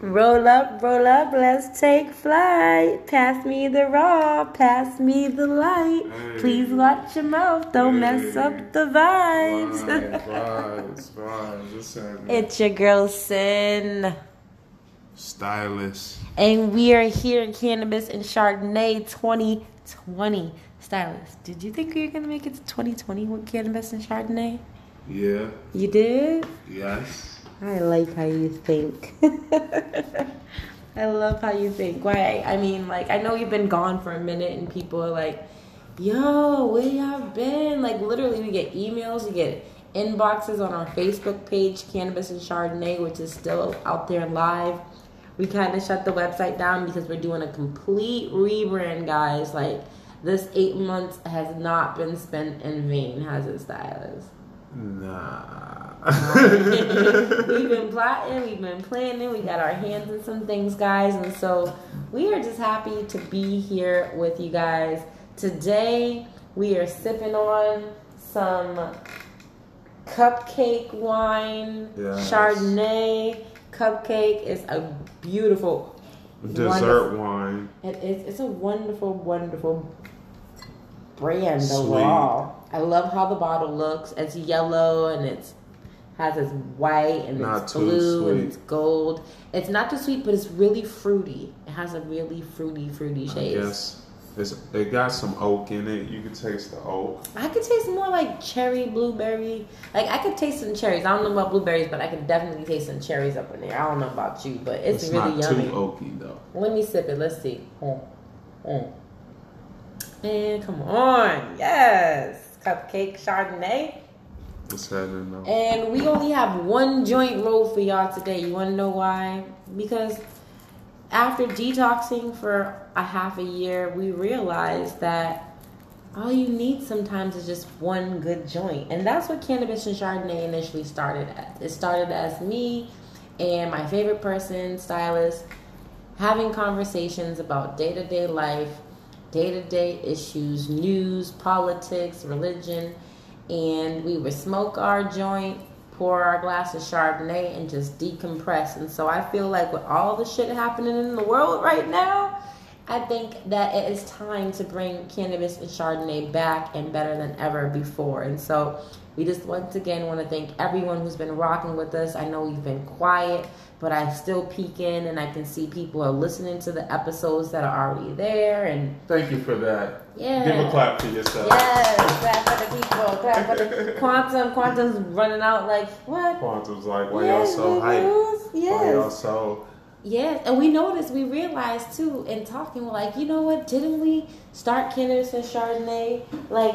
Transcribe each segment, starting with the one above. Roll up, let's take flight. Pass me the raw, pass me the light. Hey. Please watch your mouth, don't mess up the vibes. Vibes. Listen. It's your girl, Sin Stylus. And we are here at Cannabis and Chardonnay 2020. Stylus, did you think we were going to make it to 2020 with Cannabis and Chardonnay? Yeah. You did? Yes. I like how you think. I love how you think. Why? I mean, like, I know you've been gone for a minute and people are like, yo, where y'all been? Like, literally, we get emails, we get inboxes on our Facebook page, Cannabis and Chardonnay, which is still out there live. We kind of shut the website down because we're doing a complete rebrand, guys. Like, this 8 months has not been spent in vain, has it, Stylus? Nah. We've been plotting, we've been planning, we got our hands in some things, guys, and so we are just happy to be here with you guys. Today, we are sipping on some Cupcake wine, yes. Chardonnay. Cupcake is a beautiful dessert wine. It is. It's a wonderful, wonderful brand overall. I love how the bottle looks. It's yellow and it's has its white and it's blue and it's gold. It's not too sweet, but it's really fruity. It has a really fruity shape. Yes, it got some oak in it. You can taste the oak. I could taste more like cherry, blueberry. Like I could taste some cherries. I don't know about blueberries, but I could definitely taste some cherries up in there. I don't know about you, but it's really yummy. It's not too oaky though. Let me sip it. Let's see. And come on, yes, Cupcake Chardonnay. And we only have one joint roll for y'all today. You want to know why? Because after detoxing for a half a year, we realized that all you need sometimes is just one good joint. And that's what Cannabis and Chardonnay initially started as. It started as me and my favorite person, Stylus, having conversations about day-to-day life, day-to-day issues, news, politics, religion. And we would smoke our joint, pour our glass of Chardonnay, and just decompress. And so I feel like with all the shit happening in the world right now, I think that it is time to bring Cannabis and Chardonnay back and better than ever before. And so we just once again want to thank everyone who's been rocking with us. I know we've been quiet, but I still peek in and I can see people are listening to the episodes that are already there. And thank you for that. Yeah. Give a clap for yourself. Yes, clap for the people. Clap for the Quantum's running out like, what? Quantum's like, why y'all so hyped? Yes. Why y'all so... Yes, and we realized too in talking, we're like, you know what, didn't we start Cannabis and Chardonnay like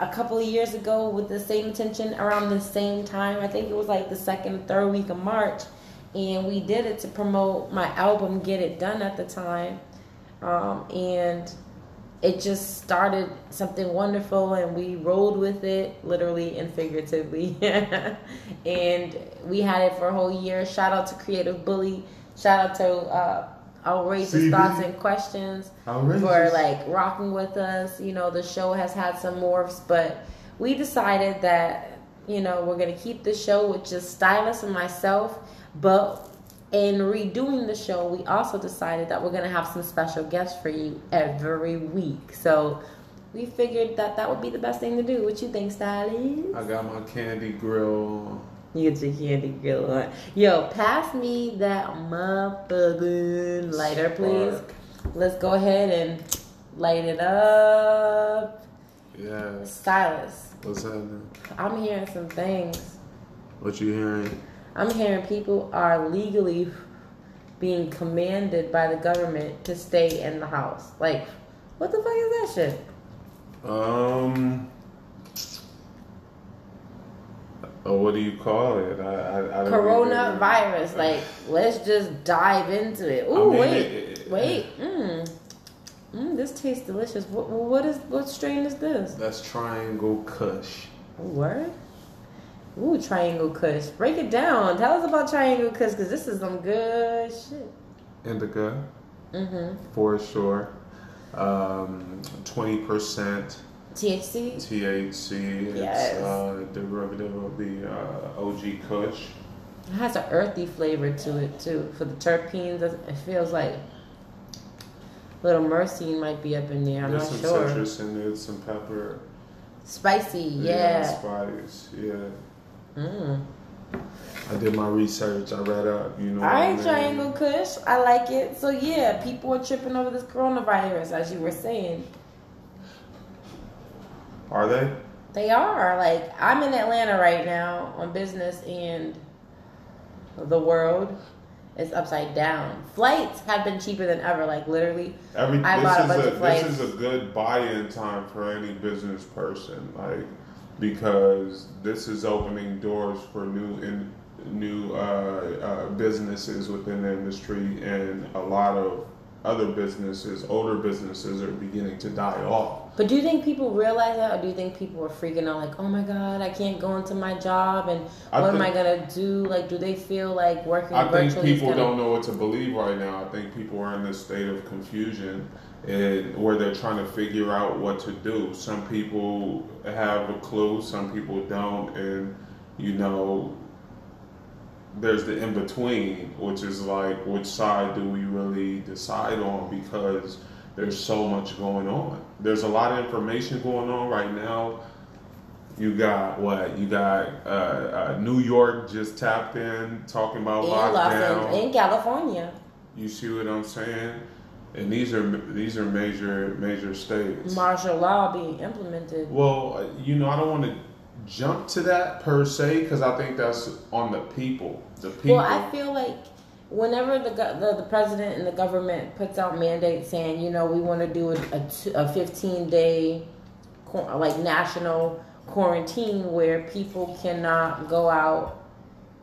a couple of years ago with the same intention around the same time? I think it was like the second, third week of March, and we did it to promote my album, Get It Done at the time, and it just started something wonderful, and we rolled with it, literally and figuratively, and we had it for a whole year. Shout out to Creative Bully. Shout out to Outrageous CD. Thoughts and Questions for like rocking with us. You know, the show has had some morphs, but we decided that, you know, we're going to keep the show with just Stylus and myself. But in redoing the show, we also decided that we're going to have some special guests for you every week. So we figured that would be the best thing to do. What you think, Stylus? I got my candy grill. You get your candy grill on. Yo, pass me that motherfucking lighter, please. Spark. Let's go ahead and light it up. Yeah. Stylus. What's happening? I'm hearing some things. What you hearing? I'm hearing people are legally being commanded by the government to stay in the house. Like, what the fuck is that shit? Or what do you call it? I Coronavirus. Like, let's just dive into it. Ooh, I mean, wait. This tastes delicious. What strain is this? That's Triangle Kush. What? Ooh, Triangle Kush. Break it down. Tell us about Triangle Kush, because this is some good shit. Indica. Mm-hmm. For sure. 20%. THC? THC. Yes. It's a derivative of the OG Kush. It has an earthy flavor to it, too. For the terpenes, it feels like little myrcene might be up in there. There's not sure. There's some citrus in there, some pepper. Spicy, yeah. Spice, yeah. Mm. I did my research. I read up, you know. All right, Triangle Kush. I like it. So, yeah, people are tripping over this coronavirus, as you were saying. Are they? They are. Like, I'm in Atlanta right now on business, and the world is upside down. Flights have been cheaper than ever. Like, literally, I bought a bunch of flights. This is a good buy-in time for any business person. Like, because this is opening doors for new businesses within the industry, and a lot of other businesses, older businesses, are beginning to die off. But do you think people realize that, or do you think people are freaking out, like, oh my God, I can't go into my job, and what am I gonna do? Like, do they feel like working virtually? I think people don't know what to believe right now. I think people are in this state of confusion, and where they're trying to figure out what to do. Some people have a clue, some people don't, and you know, there's the in between, which is like, which side do we really decide on? Because there's so much going on. There's a lot of information going on right now. You got what? You got New York just tapped in talking about lockdown in California. You see what I'm saying? And these are major states. Martial law being implemented. Well, you know, I don't want to jump to that per se, because I think that's on the people. The people. Well, I feel like whenever the president and the government puts out mandates saying, you know, we want to do a 15-day like national quarantine where people cannot go out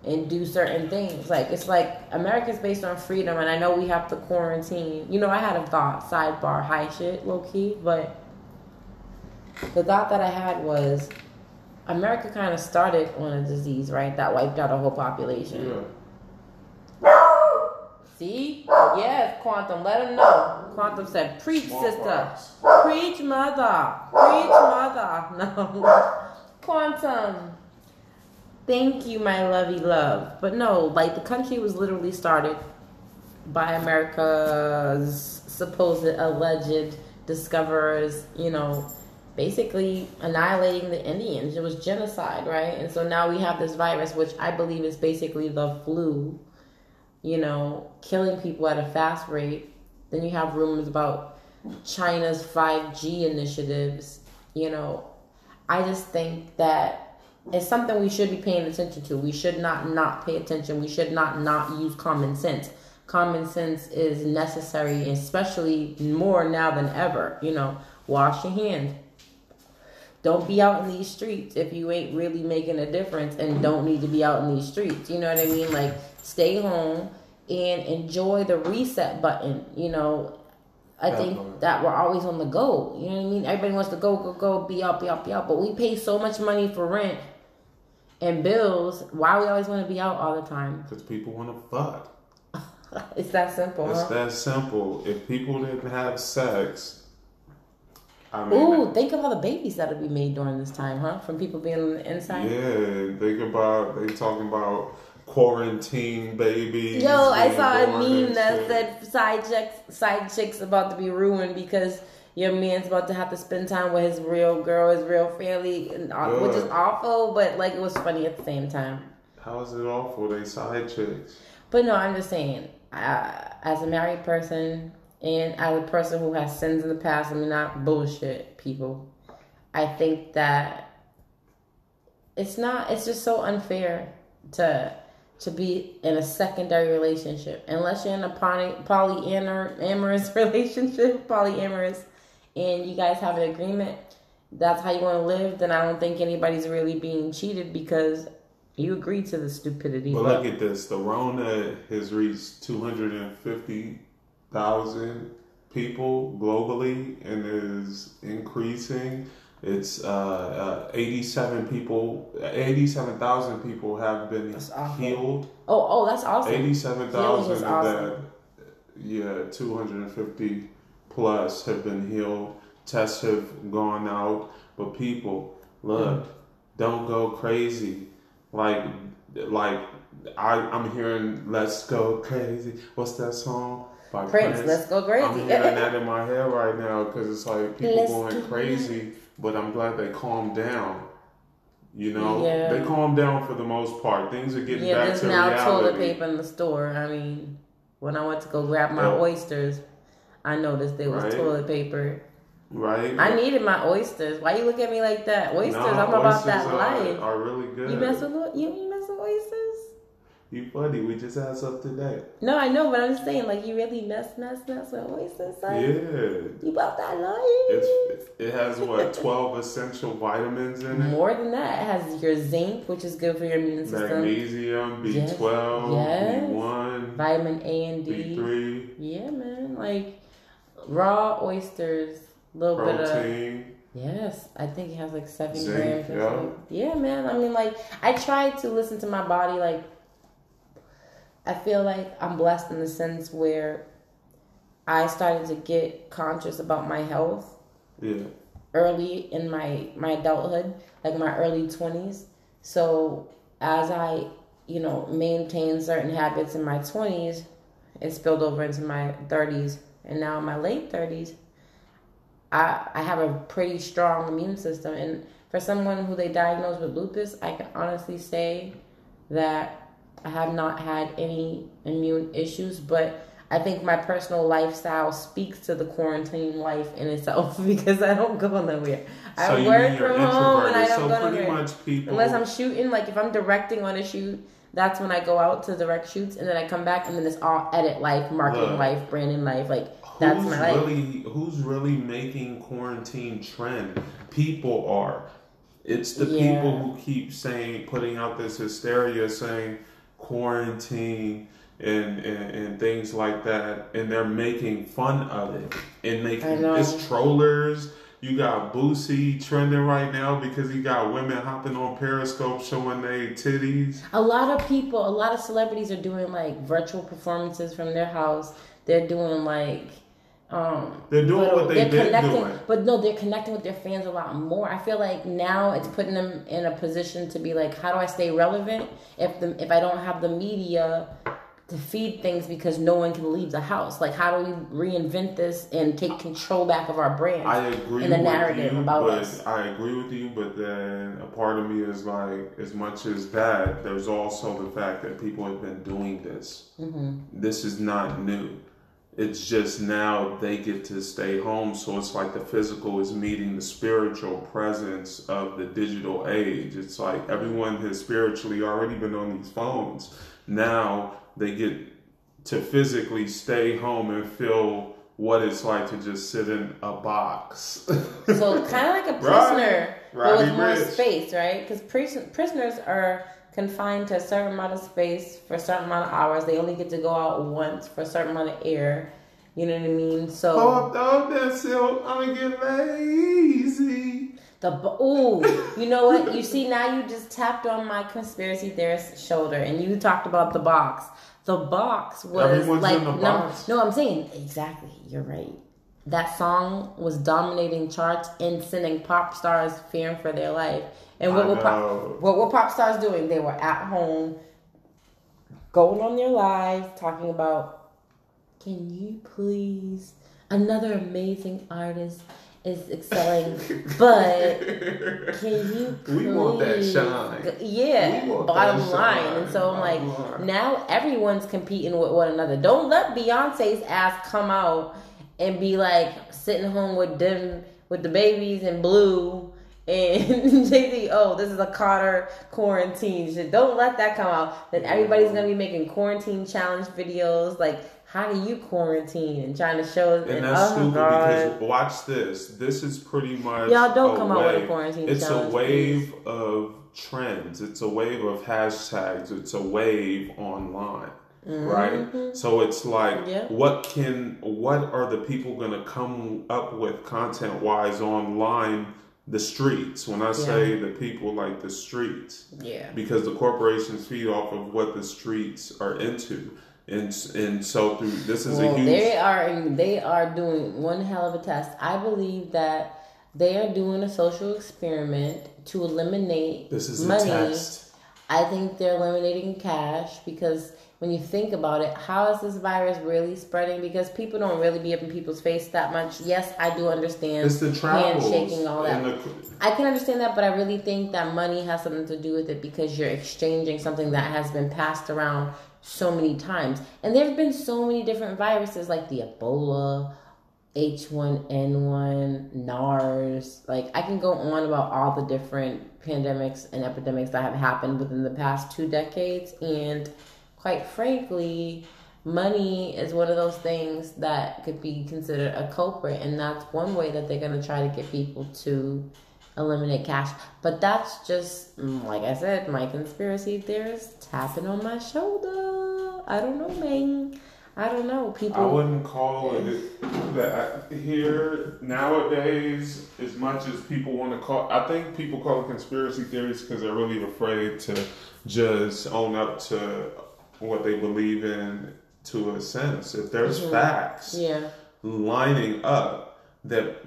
and do certain things. Like, it's like America's based on freedom, and I know we have to quarantine. You know, I had a thought, sidebar, high shit, low key, but the thought that I had was, America kind of started on a disease, right, that wiped out a whole population. Yeah. See? Yes, Quantum. Let him know. Quantum said, preach, sister. Preach, mother. Preach, mother. No. Quantum. Thank you, my lovey love. But no, like, the country was literally started by America's supposed alleged discoverers, you know, basically annihilating the Indians. It was genocide, right? And so now we have this virus, which I believe is basically the flu, you know, killing people at a fast rate. Then you have rumors about China's 5G initiatives. You know, I just think that it's something we should be paying attention to. We should not pay attention. We should not use common sense. Common sense is necessary, especially more now than ever. You know, wash your hands. Don't be out in these streets if you ain't really making a difference and don't need to be out in these streets. You know what I mean? Like, stay home and enjoy the reset button. You know, I think that we're always on the go. You know what I mean? Everybody wants to go, be out. But we pay so much money for rent and bills. Why we always want to be out all the time? Because people want to fuck. It's that simple. It's that simple. If people didn't have sex... I mean, ooh, think of all the babies that'll be made during this time, huh? From people being on the inside. Yeah, they talking about quarantine babies. Yo, I saw a meme that said side chicks about to be ruined because your man's about to have to spend time with his real girl, his real family, and which is awful, but like it was funny at the same time. How is it awful? They side chicks. But no, I'm just saying, as a married person. And as a person who has sins in the past, I'm not bullshit, people. I think that it's just so unfair to be in a secondary relationship. Unless you're in a polyamorous relationship, and you guys have an agreement, that's how you want to live, then I don't think anybody's really being cheated because you agree to the stupidity. Well, look at this. The Rona has reached 250,000 people globally and is increasing. It's 87,000 people have been healed. Oh, that's awesome. 87,000 of that, yeah, 250 plus have been healed. Tests have gone out, but people, look, don't go crazy. Like I'm hearing "Let's Go Crazy." What's that song? By Prince. "Let's Go Crazy." I'm hearing that in my head right now because it's like people going crazy. But I'm glad they calmed down. You know, they calmed down for the most part. Things are getting back to reality. Yeah, there's now toilet paper in the store. I mean, when I went to go grab my oysters, I noticed there was toilet paper. Right. I needed my oysters. Why you look at me like that? Oysters, I'm about that life. Are really good. You mess with oysters? You funny. We just had something today. No, I know, but I'm just saying, like, you really mess with oysters, son? Yeah. You bought that life? It has, what, 12 essential vitamins in it? More than that. It has your zinc, which is good for your immune system. Magnesium, B12, B1. Vitamin A and D. B3. Yeah, man. Like, raw oysters, a little bit of protein. Yes, I think it has, like, 7 zinc, grams. Yeah, man. I mean, like, I try to listen to my body, like, I feel like I'm blessed in the sense where I started to get conscious about my health early in my adulthood, like my early 20s. So as I, maintained certain habits in my 20s, it spilled over into my 30s. And now in my late 30s, I have a pretty strong immune system. And for someone who they diagnosed with lupus, I can honestly say that I have not had any immune issues, but I think my personal lifestyle speaks to the quarantine life in itself because I don't go nowhere. So I work from home and I don't go nowhere. Much people... Unless I'm shooting, like if I'm directing on a shoot, that's when I go out to direct shoots and then I come back and then it's all edit life, marketing life, branding life, like that's my life. Who's really making quarantine trend? People are. It's the people who keep saying, putting out this hysteria saying, quarantine and things like that, and they're making fun of it and it's trollers. You got Boosie trending right now because he got women hopping on Periscope showing their titties. A lot of celebrities are doing like virtual performances from their house. They're doing like they're doing what they're doing. But no, they're connecting with their fans a lot more. I feel like now it's putting them in a position to be like, how do I stay relevant if I don't have the media to feed things because no one can leave the house? Like, how do we reinvent this and take control back of our brand? I agree in the narrative about us. I agree with you, but then a part of me is like, as much as that, there's also the fact that people have been doing this. Mm-hmm. This is not new. It's just now they get to stay home. So it's like the physical is meeting the spiritual presence of the digital age. It's like everyone has spiritually already been on these phones. Now they get to physically stay home and feel what it's like to just sit in a box. So kind of like a prisoner, but with more space, right? Because prisoners are confined to a certain amount of space for a certain amount of hours. They only get to go out once for a certain amount of air. You know what I mean? So I'm gonna get lazy. You know what? You see, now you just tapped on my conspiracy theorist's shoulder, and you talked about the box. The box was everyone's like box. No, I'm saying exactly. You're right. That song was dominating charts and sending pop stars fearing for their life. And what were pop stars doing? They were at home, going on their lives, talking about, can you please, another amazing artist is excelling, but can you please? We want that shine. Yeah, bottom line. And so I'm like, now everyone's competing with one another. Don't let Beyonce's ass come out and be like sitting home with them, with the babies and Blue and Jay-Z. Oh, this is a Carter quarantine shit. Don't let that come out. Then everybody's gonna be making quarantine challenge videos. Like, how do you quarantine? And trying to show. And that's stupid because watch this. This is pretty much. Y'all don't come out with a quarantine challenge. It's a wave of trends. It's a wave of hashtags. It's a wave online. Mm-hmm. Right? So it's like, what are the people going to come up with content-wise online? The streets. When I say the people, like the streets. Yeah. Because the corporations feed off of what the streets are into. And so through this is a huge... They are doing one hell of a test. I believe that they are doing a social experiment to eliminate money. This is a test. I think they're eliminating cash because when you think about it, how is this virus really spreading? Because people don't really be up in people's face that much. Yes, I do understand. It's the travels. Handshaking, all that. I can understand that, but I really think that money has something to do with it because you're exchanging something that has been passed around so many times. And there have been so many different viruses like the Ebola, H1N1, NARS. Like, I can go on about all the different pandemics and epidemics that have happened within the past 2 decades. And quite frankly, money is one of those things that could be considered a culprit. And that's one way that they're going to try to get people to eliminate cash. But that's just, like I said, my conspiracy theorist tapping on my shoulder. I don't know, man. I don't know. People. I wouldn't call it that here nowadays. As much as people want to call, I think people call it conspiracy theories because they're really afraid to just own up to what they believe in. To a sense, if there's facts lining up that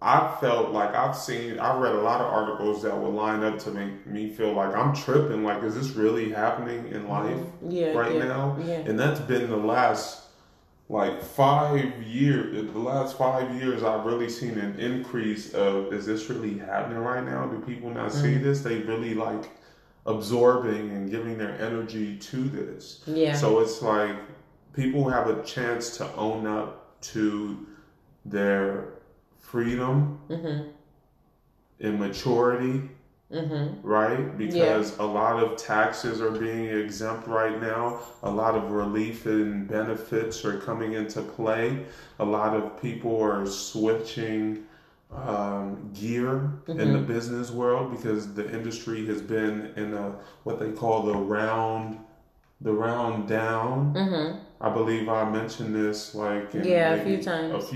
I felt like I've seen, I read a lot of articles that would line up to make me feel like I'm tripping. Like, is this really happening in life now? Yeah. And that's been the last, like, 5 years. The last 5 years, I've really seen an increase of, is this really happening right now? Do people not see this? They really, like, absorbing and giving their energy to this. Yeah. So it's like people have a chance to own up to their freedom and maturity, right? Because a lot of taxes are being exempt right now. A lot of relief and benefits are coming into play. A lot of people are switching gear in the business world because the industry has been in a what they call the round down. I believe I mentioned this like a few times,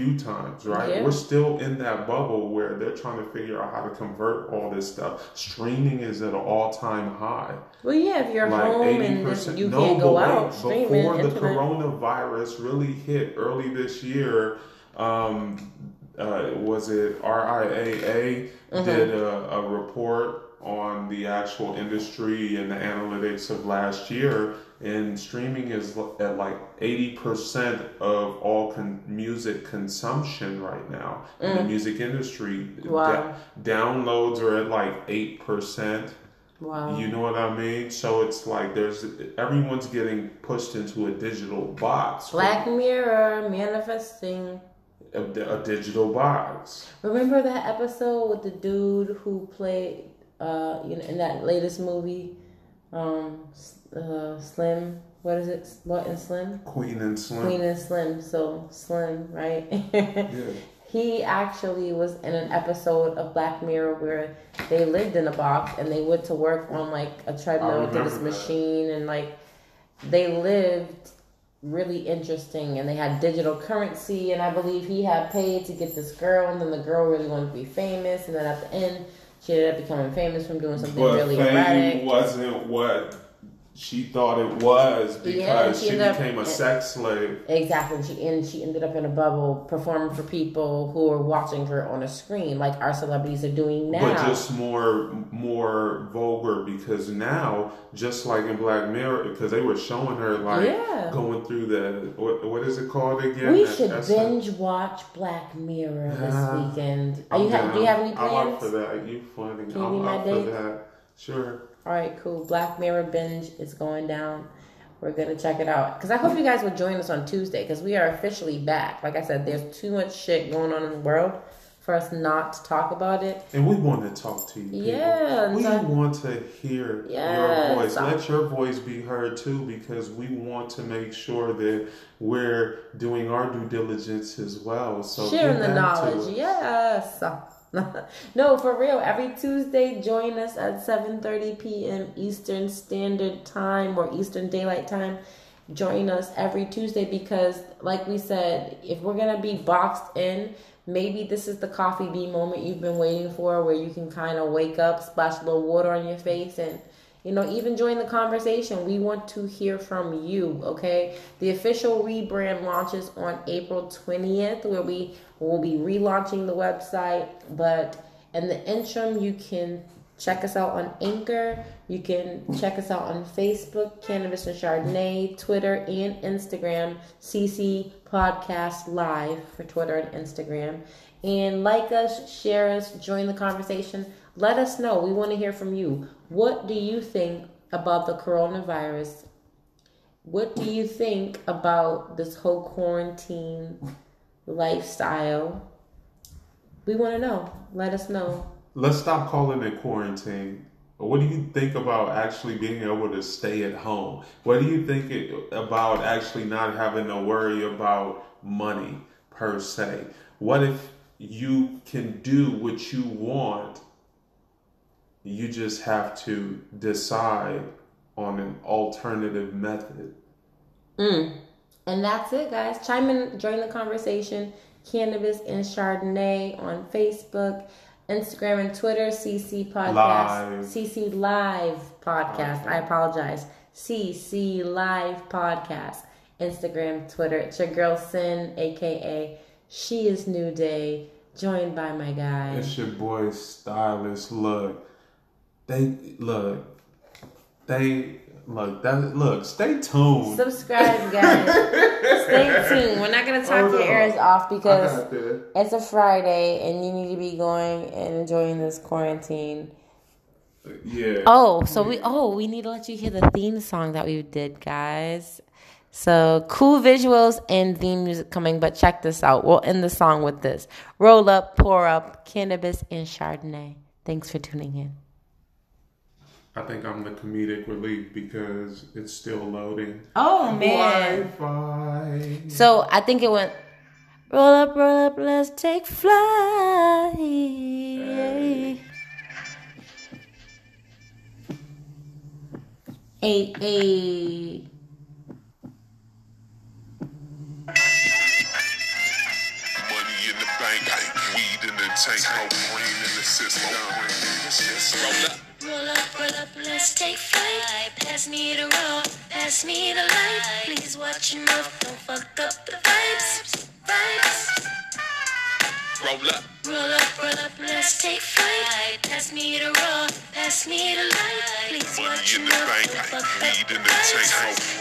right? Yeah. We're still in that bubble where they're trying to figure out how to convert all this stuff. Streaming is at an all-time high. Well, yeah, if you're like home and you can't go out. Before the coronavirus really hit early this year, was it RIAA did a report on the actual industry and the analytics of last year, and streaming is at like 80% of all music consumption right now in the music industry. Downloads are at like 8%. Wow. You know what I mean? So it's like everyone's getting pushed into a digital box. Black Mirror manifesting. A digital box. Remember that episode with the dude who played in that latest movie, Slim. What is it? What and Slim? Queen and Slim. So Slim, right? Yeah. He actually was in an episode of Black Mirror where they lived in a box and they went to work on like a treadmill through this machine, and like they lived really interesting, and they had digital currency, and I believe he had paid to get this girl, and then the girl really wanted to be famous, and then at the end she ended up becoming famous from doing something really erratic. But fame wasn't what she thought it was because she became a sex slave. Exactly. She ended up in a bubble performing for people who were watching her on a screen like our celebrities are doing now. But just more vulgar, because now, just like in Black Mirror, because they were showing her like going through the, what is it called again? We should binge watch Black Mirror this weekend. Do you have any plans? I'm up for that. You funny. I'm up for that. Sure. All right, cool. Black Mirror binge is going down. We're going to check it out. Because I hope you guys will join us on Tuesday because we are officially back. Like I said, there's too much shit going on in the world for us not to talk about it. And we want to talk to you people. Yeah. We want to hear your voice. Let your voice be heard, too, because we want to make sure that we're doing our due diligence as well. So sharing the knowledge. Yes. No, for real. Every Tuesday, join us at 7:30 p.m. Eastern Standard Time or Eastern Daylight Time. Join us every Tuesday because, like we said, if we're going to be boxed in, maybe this is the coffee bean moment you've been waiting for where you can kind of wake up, splash a little water on your face, and even join the conversation. We want to hear from you, okay? The official rebrand launches on April 20th, where we will be relaunching the website. But in the interim, you can Check us out on Anchor. You can check us out on Facebook, Cannabis and Chardonnay, Twitter, and Instagram. CC Podcast Live for Twitter and Instagram. And like us, share us, join the conversation. Let us know. We want to hear from you. What do you think about the coronavirus? What do you think about this whole quarantine lifestyle? We want to know. Let us know. Let's stop calling it quarantine. What do you think about actually being able to stay at home? What do you think about actually not having to worry about money per se? What if you can do what you want? You just have to decide on an alternative method. And that's it, guys. Chime in, join the conversation. Cannabis and Chardonnay on Facebook, Instagram and Twitter, CC Podcast. Live. CC Live Podcast. Okay. I apologize. CC Live Podcast. Instagram, Twitter. It's your girl, Sin, a.k.a. She is New Day, joined by my guy. It's your boy, Stylus. Stay tuned. Subscribe, guys. Stay tuned. We're not going to talk your ears off because it's a Friday and you need to be going and enjoying this quarantine. Yeah. We need to let you hear the theme song that we did, guys. So, cool visuals and theme music coming, but check this out. We'll end the song with this. Roll up, pour up, Cannabis and Chardonnay. Thanks for tuning in. I think I'm the comedic relief because it's still loading. Oh, man. Wi-Fi. So I think it went, roll up, let's take flight. Hey. Hey. Money in the bank, weed in the tank, no green in the system. Roll up. Roll up, let's take flight. Pass me the roll, pass me the light. Please watch your mouth, don't fuck up the vibes. Roll up. Roll up, let's take flight. Pass me the roll, pass me the light. Please watch your mouth, don't fuck up the vibes.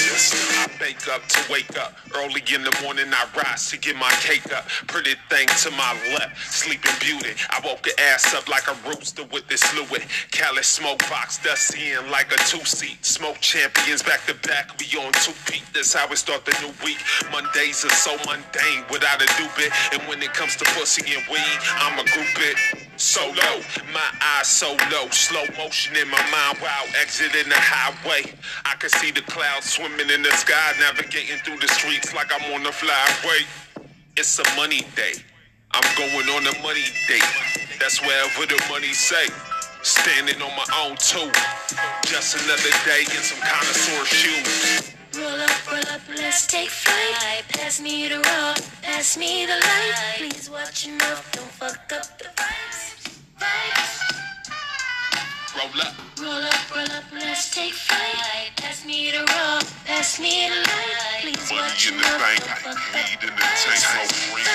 I bake up to wake up. Early in the morning I rise to get my cake up. Pretty thing to my left, sleeping beauty. I woke the ass up like a rooster with this fluid. Cali smoke box, dusty in like a two-seat. Smoke champions back to back, we on two-peat. That's how we start the new week. Mondays are so mundane without a doobie. And when it comes to pussy and weed, I'ma group it. Solo, my eyes so low. Slow motion in my mind while exiting the highway. I can see the clouds swimming in the sky, navigating through the streets like I'm on the flyway. It's a money day. I'm going on a money date. That's wherever the money say. Standing on my own too. Just another day in some connoisseur shoes. Roll up, let's take flight. Pass me the roll, pass me the light. Please watch your mouth, don't fuck up the vibes. Roll up. Roll up, let's take flight. Pass me the roll, pass me the light. Please watch your mouth, don't fuck up the vibes.